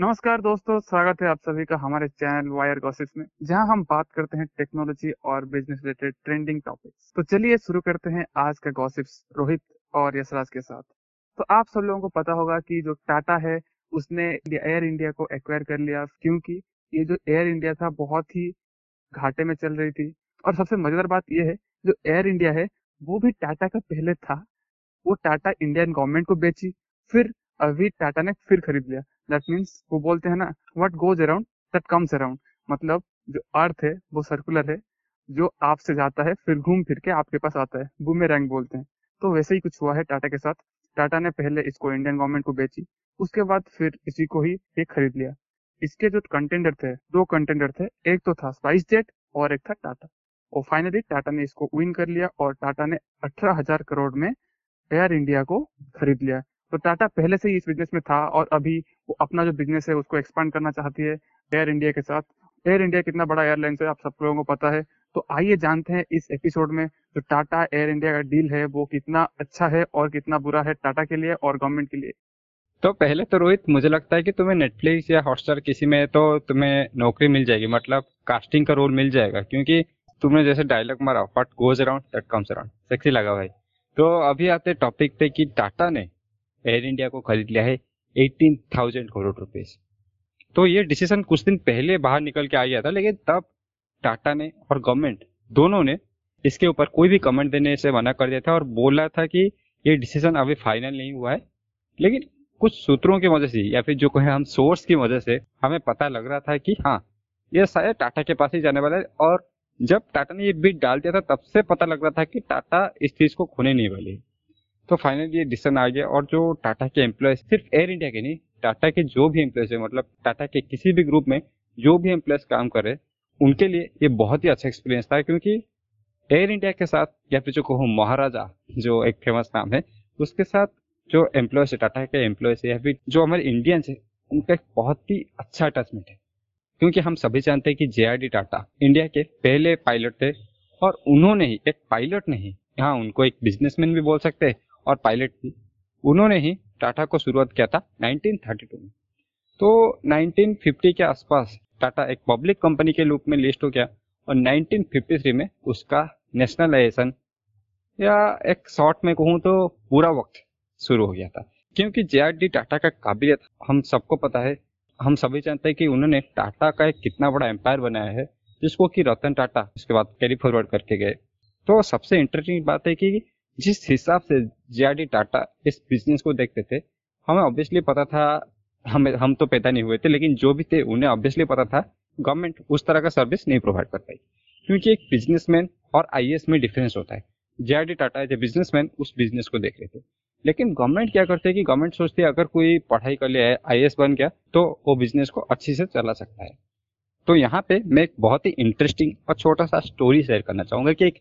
नमस्कार दोस्तों, स्वागत है आप सभी का हमारे चैनल वायर गॉसिप्स में, जहां हम बात करते हैं टेक्नोलॉजी और बिजनेस रिलेटेड ट्रेंडिंग टॉपिक्स। तो चलिए शुरू करते हैं आज का गॉसिप्स रोहित और यशराज के साथ। तो आप सब लोगों को पता होगा कि जो टाटा है उसने एयर इंडिया को एक्वायर कर लिया, क्योंकि ये जो एयर इंडिया था बहुत ही घाटे में चल रही थी। और सबसे मजेदार बात यह है, जो एयर इंडिया है वो भी टाटा का पहले था, वो टाटा इंडियन गवर्नमेंट को बेची, फिर अभी टाटा ने फिर खरीद लिया। दैट मीन्स वो बोलते हैं ना, what goes around that comes around, मतलब जो अर्थ है वो सर्कुलर है, जो आपसे जाता है फिर घूम फिर के आपके पास आता है, बूमरैंग बोलते हैं। तो वैसे ही कुछ हुआ है टाटा के साथ। टाटा ने पहले इसको इंडियन गवर्नमेंट को बेची, उसके बाद फिर इसी को ही ये खरीद लिया। इसके जो कंटेंडर थे, दो कंटेंडर थे, एक तो था स्पाइसजेट और एक था टाटा, और फाइनली टाटा ने इसको विन कर लिया और टाटा ने 18,000 करोड़ में एयर इंडिया को खरीद लिया। तो टाटा पहले से ही इस बिजनेस में था और अभी वो अपना जो बिजनेस है उसको एक्सपांड करना चाहती है एयर इंडिया के साथ। एयर इंडिया कितना बड़ा एयरलाइंस है आप सब लोगों को पता है। तो आइए जानते हैं इस एपिसोड में जो टाटा एयर इंडिया का डील है वो कितना अच्छा है और कितना बुरा है टाटा के लिए और गवर्नमेंट के लिए। तो पहले तो रोहित, मुझे लगता है कि तुम्हें नेटफ्लिक्स या हॉटस्टार किसी में तो तुम्हें नौकरी मिल जाएगी, मतलब कास्टिंग का रोल मिल जाएगा, क्योंकि तुमने जैसे डायलॉग मारा, what goes around that comes around, sexy लगा भाई। तो अभी आते टॉपिक पे कि टाटा ने एयर इंडिया को खरीद लिया है 18,000 करोड़ रुपए। तो ये डिसीजन कुछ दिन पहले बाहर निकल के आ गया था, लेकिन तब टाटा ने और गवर्नमेंट दोनों ने इसके ऊपर कोई भी कमेंट देने से मना कर दिया था और बोला था कि ये डिसीजन अभी फाइनल नहीं हुआ है। लेकिन कुछ सूत्रों की वजह से या फिर जो कहें हम सोर्स की वजह से हमें पता लग रहा था कि हाँ, ये शायद टाटा के पास ही जाने वाला है। और जब टाटा ने ये बिड डाल दिया था तब से पता लग रहा था कि टाटा इस चीज को खोने नहीं वाली। तो फाइनली ये डिसीजन आ गया और जो टाटा के एम्प्लॉयज, सिर्फ एयर इंडिया के नहीं, टाटा के जो भी एम्प्लॉयज है, मतलब टाटा के किसी भी ग्रुप में जो भी एम्प्लॉयज काम कर रहे हैं, उनके लिए ये बहुत ही अच्छा एक्सपीरियंस था, क्योंकि एयर इंडिया के साथ या फिर जो कहूँ महाराजा, जो एक फेमस नाम है, उसके साथ जो एम्प्लॉयज है, टाटा के एम्प्लॉयज है या फिर जो हमारे इंडियंस है, उनका एक बहुत ही अच्छा अटैचमेंट है। क्योंकि हम सभी जानते हैं कि जेआरडी टाटा इंडिया के पहले पायलट थे और उन्होंने ही, एक पायलट नहीं, हाँ उनको एक बिजनेसमैन भी बोल सकते हैं और पायलट भी, उन्होंने ही टाटा को शुरुआत किया था 1932 में। तो 1950 के आसपास टाटा एक पब्लिक कंपनी के रूप में लिस्ट हो गया और 1953 में उसका नेशनलाइजेशन या एक शॉर्ट में कहूँ तो पूरा वक्त शुरू हो गया था, क्योंकि जेआरडी टाटा का काबिलियत हम सबको पता है, हम सभी जानते हैं कि उन्होंने टाटा का एक कितना बड़ा एम्पायर बनाया है, जिसको कि रतन टाटा उसके बाद कैरी फॉरवर्ड करके गए। तो सबसे इंटरेस्टिंग बात है कि जिस हिसाब से जेआरडी टाटा इस बिजनेस को देखते थे, हमें ऑब्वियसली पता था, हम तो पैदा नहीं हुए थे, लेकिन जो भी थे उन्हें ऑब्वियसली पता था गवर्नमेंट उस तरह का सर्विस नहीं प्रोवाइड कर पाई, क्योंकि एक बिजनेसमैन और आईएएस में डिफरेंस होता है। JRD Tata as a businessman उस बिजनेस को देख रहे थे, लेकिन गवर्नमेंट क्या करते है कि गवर्नमेंट सोचती है अगर कोई पढ़ाई कर लिया है, आईएएस बन गया, तो वो बिजनेस को अच्छे से चला सकता है। तो यहाँ पे मैं एक बहुत ही इंटरेस्टिंग और छोटा सा स्टोरी शेयर करना चाहूंगा कि एक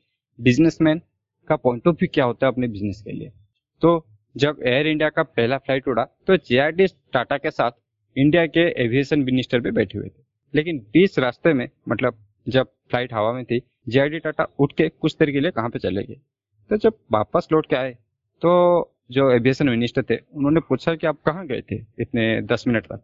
बिजनेसमैन का पॉइंट ऑफ व्यू क्या होता है अपने बिजनेस के लिए। तो जब एयर इंडिया का पहला फ्लाइट उड़ा तो जेआरडी टाटा के साथ इंडिया के एविएशन मिनिस्टर पे बैठे हुए थे, लेकिन बीच रास्ते में, मतलब जब फ्लाइट हवा में थी, जेआरडी टाटा उठ के कुछ देर के लिए कहाँ पे चले गए। तो जब वापस लौट के आए तो जो एविएशन मिनिस्टर थे उन्होंने पूछा कि आप कहाँ गए थे इतने 10 मिनट तक।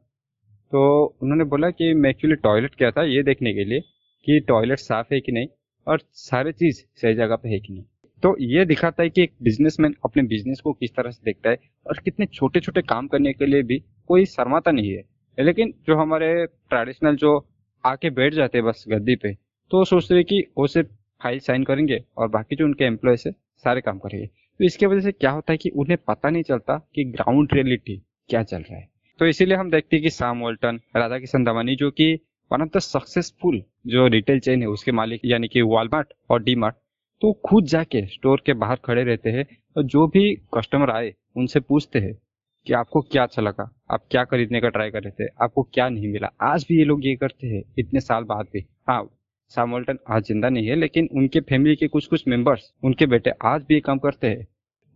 तो उन्होंने बोला कि मैं एक्चुअली टॉयलेट गया था, ये देखने के लिए कि टॉयलेट साफ है कि नहीं और सारी चीज सही जगह पे है कि नहीं। तो ये दिखाता है कि एक बिजनेसमैन अपने बिजनेस को किस तरह से देखता है और कितने छोटे छोटे काम करने के लिए भी कोई शर्माता नहीं है। लेकिन जो हमारे ट्रेडिशनल जो आके बैठ जाते हैं बस गद्दी पे, तो वो सोचते हैं कि वो सिर्फ फाइल साइन करेंगे और बाकी जो उनके एम्प्लॉयज है सारे काम करेंगे। तो इसके वजह से क्या होता है कि उन्हें पता नहीं चलता कि ग्राउंड रियलिटी क्या चल रहा है। तो इसीलिए हम देखते हैं कि सैम वॉल्टन, राधाकिशन दामानी, जो कि वन ऑफ द सक्सेसफुल जो रिटेल चेन है उसके मालिक, यानी कि वॉलमार्ट और डीमार्ट, तो खुद जाके स्टोर के बाहर खड़े रहते हैं और जो भी कस्टमर आए उनसे पूछते हैं कि आपको क्या अच्छा लगा, आप क्या खरीदने का ट्राई कर रहे थे, आपको क्या नहीं मिला। आज भी ये लोग ये करते हैं इतने साल बाद भी। हाँ, सैम वॉल्टन आज जिंदा नहीं है, लेकिन उनके फैमिली के कुछ कुछ मेंबर्स, उनके बेटे आज भी ये काम करते हैं।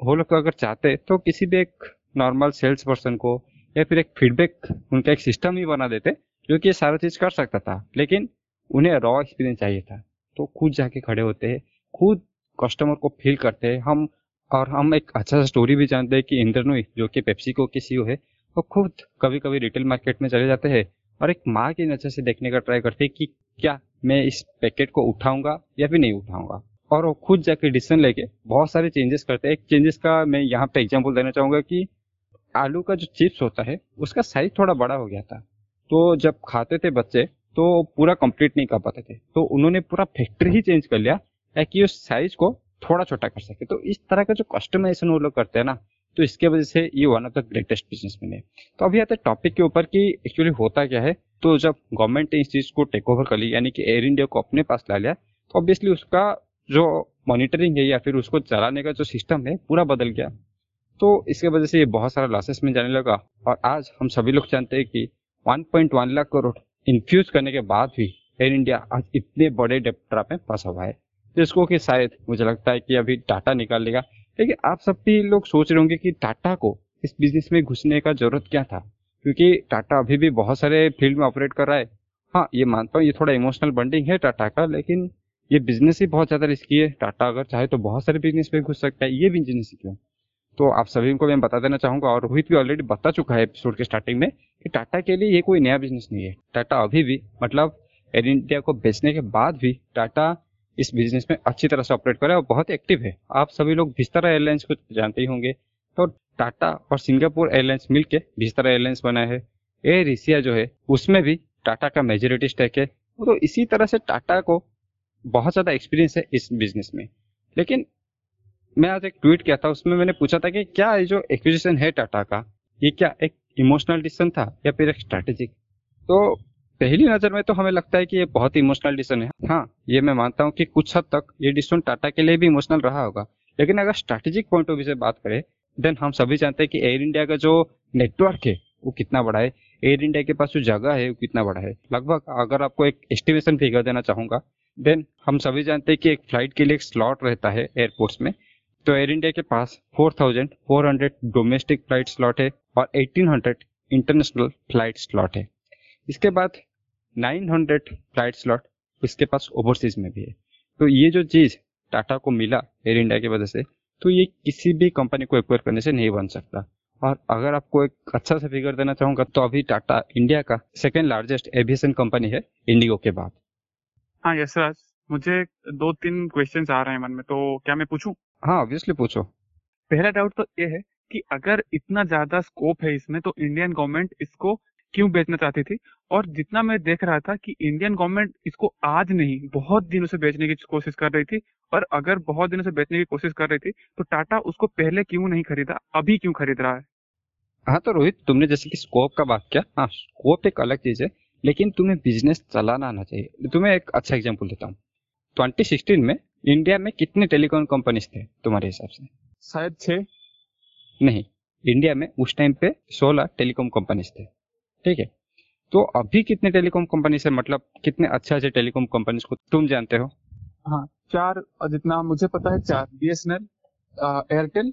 वो लोग अगर चाहते तो किसी भी एक नॉर्मल सेल्स पर्सन को या फिर एक फीडबैक, उनका एक सिस्टम ही बना देते जो कि ये सारा चीज कर सकता था, लेकिन उन्हें रॉ एक्सपीरियंस चाहिए था। तो खुद जाके खड़े होते हैं, खुद कस्टमर को फील करते हैं हम। और हम एक अच्छा सा स्टोरी भी जानते हैं कि इंद्रनोई, जो कि पेप्सिको के सीईओ है, वो खुद कभी कभी रिटेल मार्केट में चले जाते हैं और एक माँ की नजर से देखने का ट्राई करते हैं कि क्या मैं इस पैकेट को उठाऊंगा या फिर नहीं उठाऊंगा, और वो खुद जाके डिसीजन लेके बहुत सारे चेंजेस करते हैं। एक चेंजेस का मैं यहाँ पे एग्जाम्पल देना चाहूंगा कि आलू का जो चिप्स होता है उसका साइज थोड़ा बड़ा हो गया था, तो जब खाते थे बच्चे तो पूरा कंप्लीट नहीं कर पाते थे, तो उन्होंने पूरा फैक्ट्री ही चेंज कर लिया ताकि उस साइज को थोड़ा छोटा कर सके। तो इस तरह का जो कस्टमाइजेशन वो लोग करते हैं ना, तो इसके वजह से ये one of the greatest businessman है। तो अभी आते हैं टॉपिक के ऊपर कि एक्चुअली होता क्या है। तो जब गवर्नमेंट ने इस चीज को टेक ओवर कर ली, यानी कि एयर इंडिया को अपने पास ला लिया, तो ऑब्वियसली उसका जो मॉनिटरिंग है या फिर उसको चलाने का जो सिस्टम है पूरा बदल गया। तो इसके वजह से ये बहुत सारा लॉसेस में जाने लगा। और आज हम सभी लोग जानते हैं कि 1.1 लाख करोड़ इन्फ्यूज करने के बाद भी एयर इंडिया आज इतने बड़े डेट ट्रैप में फंसा हुआ है, जिसको कि शायद मुझे लगता है कि अभी टाटा निकाल लेगा। लेकिन आप सब भी लोग सोच रहे होंगे कि टाटा को इस बिजनेस में घुसने का जरूरत क्या था, क्योंकि टाटा अभी भी बहुत सारे फील्ड में ऑपरेट कर रहा है। हाँ, ये मानता हूँ ये थोड़ा इमोशनल बॉन्डिंग है टाटा का, लेकिन ये बिजनेस ही बहुत ज़्यादा रिस्की है। टाटा अगर चाहे तो बहुत सारे बिजनेस में घुस सकता है, ये बिजनेस ही क्यों। तो आप सभी को मैं बता देना चाहूंगा, और रोहित भी ऑलरेडी बता चुका है एपिसोड के स्टार्टिंग में, कि टाटा के लिए ये कोई नया बिजनेस नहीं है। टाटा अभी भी, मतलब एयर इंडिया को बेचने के बाद भी, टाटा इस बिजनेस में अच्छी तरह से ऑपरेट कर रहा है और बहुत एक्टिव है। आप सभी लोग विस्तारा एयरलाइंस को जानते ही होंगे, तो टाटा और सिंगापुर एयरलाइंस मिलकर विस्तारा एयरलाइंस बना है। एयर एशिया जो है उसमें भी टाटा का मेजोरिटी स्टेक है। तो इसी तरह से टाटा को बहुत ज़्यादा एक्सपीरियंस है इस बिजनेस में। लेकिन मैं आज एक ट्वीट किया था, उसमें मैंने पूछा था कि क्या ये जो एक्विजिशन है टाटा का, ये क्या एक इमोशनल डिसीजन था या फिर एक स्ट्रैटेजिक। तो पहली नज़र में तो हमें लगता है कि ये बहुत इमोशनल डिसीजन है। हाँ, ये मैं मानता हूँ कि कुछ हद तक ये डिसीजन टाटा के लिए भी इमोशनल रहा होगा। लेकिन अगर स्ट्रैटेजिक पॉइंट ऑफ व्यू से बात करें, देन हम सभी जानते हैं कि एयर इंडिया का जो नेटवर्क है वो कितना बड़ा है, एयर इंडिया के पास जो जगह है वो कितना बड़ा है। लगभग अगर आपको एक एस्टिमेशन फिगर देना चाहूँगा, देन हम सभी जानते हैं कि एक फ्लाइट के लिए एक स्लॉट रहता है एयरपोर्ट्स में। तो एयर इंडिया के पास 4,400 डोमेस्टिक फ्लाइट स्लॉट है और 1,800 इंटरनेशनल फ्लाइट स्लॉट है। इसके बाद 900 फ्लाइट स्लॉट इसके पास ओवरसीज में भी है। तो ये जो चीज़ टाटा को मिला एयर इंडिया की वजह से, तो ये किसी भी कंपनी को एक्वायर करने से नहीं बन सकता। और अगर आपको एक अच्छा सा फिगर देना चाहूँगा, तो अभी टाटा इंडिया का सेकेंड लार्जेस्ट एविएशन कंपनी है इंडिगो के बाद। हाँ यस राज, मुझे 2-3 क्वेश्चन आ रहे हैं मन में, तो क्या मैं पूछूँ? हाँ ऑब्वियसली पूछो। पहला डाउट तो ये है कि अगर इतना ज्यादा स्कोप है इसमें, तो इंडियन गवर्नमेंट इसको क्यों बेचना चाहती थी। और जितना मैं देख रहा था कि इंडियन गवर्नमेंट इसको आज नहीं बहुत दिनों से बेचने की कोशिश कर रही थी, और अगर बहुत दिनों से बेचने की कोशिश कर रही थी तो टाटा उसको पहले क्यों नहीं खरीदा, अभी क्यों खरीद रहा है। हाँ तो रोहित, तुमने जैसे कि स्कोप का बात किया, हाँ स्कोप एक अलग चीज है, लेकिन तुम्हें बिजनेस चलाना आना चाहिए। तुम्हें एक अच्छा एग्जाम्पल देता हूँ, 2016 में इंडिया में कितने टेलीकॉम कंपनीज थे तुम्हारे हिसाब से? शायद 6। नहीं, इंडिया में उस टाइम पे 16 टेलीकॉम कंपनीज थे, ठीक है। तो अभी कितने टेलीकॉम कंपनीज है, मतलब कितने अच्छे टेलीकॉम कंपनीज को तुम जानते हो? हाँ 4, जितना मुझे पता है 4, BSNL, Airtel,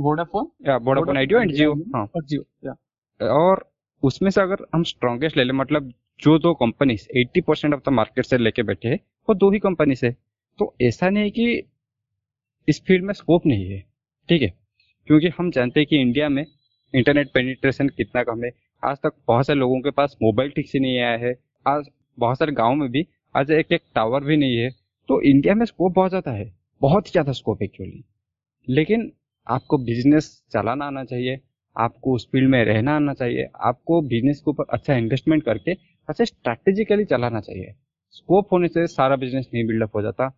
Vodafone Idea and Jio. हाँ जियो। और उसमें से अगर हम स्ट्रॉन्गेस्ट ले लें, मतलब जो 2 कंपनीज 80% ऑफ द मार्केट से लेके बैठे हैं वो 2 ही कंपनीज है। तो ऐसा नहीं कि इस फील्ड में स्कोप नहीं है, ठीक है, क्योंकि हम जानते हैं कि इंडिया में इंटरनेट पेनिट्रेशन कितना कम है। आज तक बहुत सारे लोगों के पास मोबाइल ठीक से नहीं आया है, आज बहुत सारे गाँव में भी आज एक टावर भी नहीं है। तो इंडिया में स्कोप बहुत ज़्यादा है, बहुत ही ज़्यादा स्कोप एक्चुअली। लेकिन आपको बिजनेस चलाना आना चाहिए, आपको उस फील्ड में रहना आना चाहिए, आपको बिजनेस के ऊपर अच्छा इन्वेस्टमेंट करके अच्छा स्ट्रैटेजिकली चलाना चाहिए। स्कोप होने से सारा बिजनेस नहीं बिल्डअप हो जाता,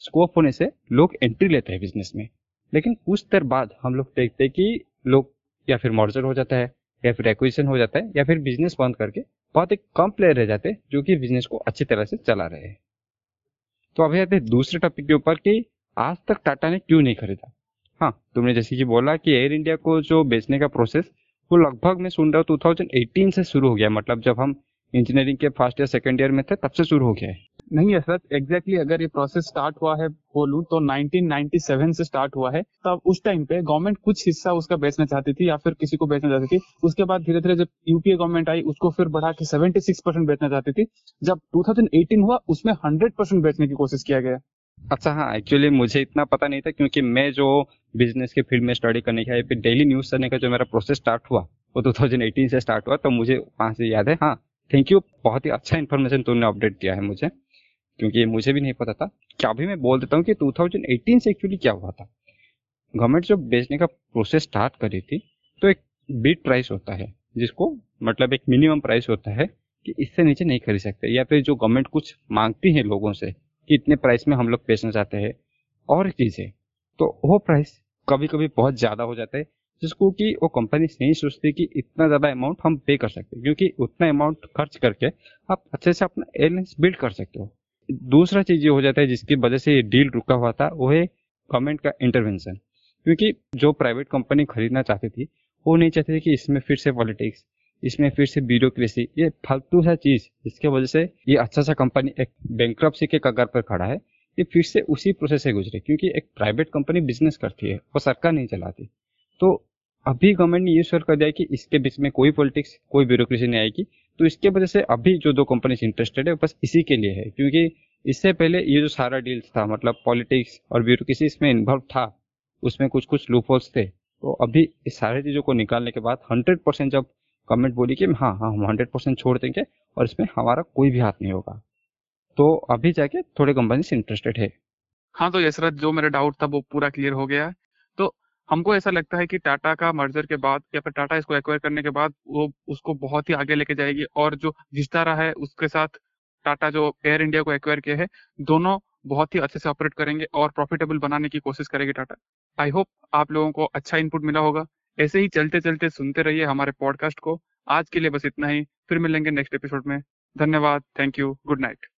स्कोप होने से लोग एंट्री लेते हैं बिजनेस में। लेकिन कुछ देर बाद हम लोग देखते हैं कि लोग या फिर मर्जर हो जाता है, या फिर एक्विजिशन हो जाता है, या फिर बिजनेस बंद करके बहुत एक कम प्लेयर रह जाते हैं जो कि बिजनेस को अच्छी तरह से चला रहे हैं। तो अभी आते हैं दूसरे टॉपिक के ऊपर कि आज तक टाटा ने क्यों नहीं खरीदा। हाँ, तुमने जैसे कि बोला कि एयर इंडिया को जो बेचने का प्रोसेस वो लगभग मैं सुन रहा हूँ 2018 से शुरू हो गया, मतलब जब हम इंजीनियरिंग के फर्स्ट या सेकंड ईयर में थे तब से शुरू हो गया है। नहीं है सर, एग्जैक्टली अगर ये प्रोसेस स्टार्ट हुआ है बोलूं तो 1997 से स्टार्ट हुआ है। तब उस टाइम पे गवर्नमेंट कुछ हिस्सा उसका बेचना चाहती थी या फिर किसी को बेचना चाहती थी। उसके बाद धीरे धीरे जब यूपीए गवर्नमेंट आई उसको फिर बढ़ा के 76% बेचना चाहती थी। जब 2018 हुआ उसमें 100% बेचने की कोशिश किया गया। अच्छा हाँ, एक्चुअली मुझे इतना पता नहीं था, क्योंकि मैं जो बिजनेस के फील्ड में स्टडी करने का डेली न्यूज करने का जो मेरा प्रोसेस स्टार्ट हुआ वो 2018 से स्टार्ट हुआ, तो मुझे वहाँ से याद है। हाँ, थैंक यू, बहुत ही अच्छा इन्फॉर्मेशन तुमने अपडेट किया है मुझे, क्योंकि मुझे भी नहीं पता था। क्या भी मैं बोल देता हूँ कि 2018 से एक्चुअली क्या हुआ था, गवर्नमेंट जब बेचने का प्रोसेस स्टार्ट करी थी तो एक बिड प्राइस होता है, जिसको मतलब एक मिनिमम प्राइस होता है कि इससे नीचे नहीं खरीद सकते, या फिर जो गवर्नमेंट कुछ मांगती है लोगों से कि इतने प्राइस में हम लोग बेचना चाहते हैं और चीज़ें, तो वो प्राइस कभी कभी बहुत ज़्यादा हो जाता है, जिसको कि वो कंपनी नहीं सोचती कि इतना ज़्यादा अमाउंट हम पे कर सकते हैं, क्योंकि उतना अमाउंट खर्च करके आप अच्छे से अपना एयरलाइंस बिल्ड कर सकते हो। दूसरा चीज़ ये हो जाता है जिसकी वजह से ये डील रुका हुआ था, वो है गवर्नमेंट का इंटरवेंशन, क्योंकि जो प्राइवेट कंपनी खरीदना चाहती थी वो नहीं चाहते थे कि इसमें फिर से पॉलिटिक्स, इसमें फिर से ब्यूरोक्रेसी, ये फालतू सा चीज़, जिसकी वजह से ये अच्छा सा कंपनी एक बैंक्रप्सी के कगार पर खड़ा है, ये फिर से उसी प्रोसेस से गुजरे, क्योंकि एक प्राइवेट कंपनी बिजनेस करती है, वो सरकार नहीं चलाती। तो अभी गवर्नमेंट ने ये श्योर कर दिया कि इसके बीच में कोई पॉलिटिक्स, कोई ब्यूरोक्रेसी नहीं आएगी, तो इसके वजह से अभी जो दो कंपनीज इंटरेस्टेड है बस इसी के लिए है, क्योंकि इससे पहले ये जो सारा डील था मतलब पॉलिटिक्स और ब्यूरोक्रेसी इसमें इन्वॉल्व था, उसमें कुछ कुछ लूपहोल्स थे। तो अभी इस सारी चीज़ों को निकालने के बाद 100% जब गवर्नमेंट बोली कि हाँ हम 100% छोड़ देंगे और इसमें हमारा कोई भी हाथ नहीं होगा, तो अभी जाके थोड़े कंपनीज इंटरेस्टेड है। हाँ, तो यशरथ जो मेरा डाउट था वो पूरा क्लियर हो गया है। तो हमको ऐसा लगता है कि टाटा का मर्जर के बाद या फिर टाटा इसको एक्वायर करने के बाद वो उसको बहुत ही आगे लेके जाएगी, और जो विस्तारा है उसके साथ टाटा जो एयर इंडिया को एक्वायर किया है, दोनों बहुत ही अच्छे से ऑपरेट करेंगे और प्रॉफिटेबल बनाने की कोशिश करेगी टाटा। आई होप आप लोगों को अच्छा इनपुट मिला होगा। ऐसे ही चलते चलते सुनते रहिए हमारे पॉडकास्ट को। आज के लिए बस इतना ही, फिर मिलेंगे नेक्स्ट एपिसोड में। धन्यवाद, थैंक यू, गुड नाइट।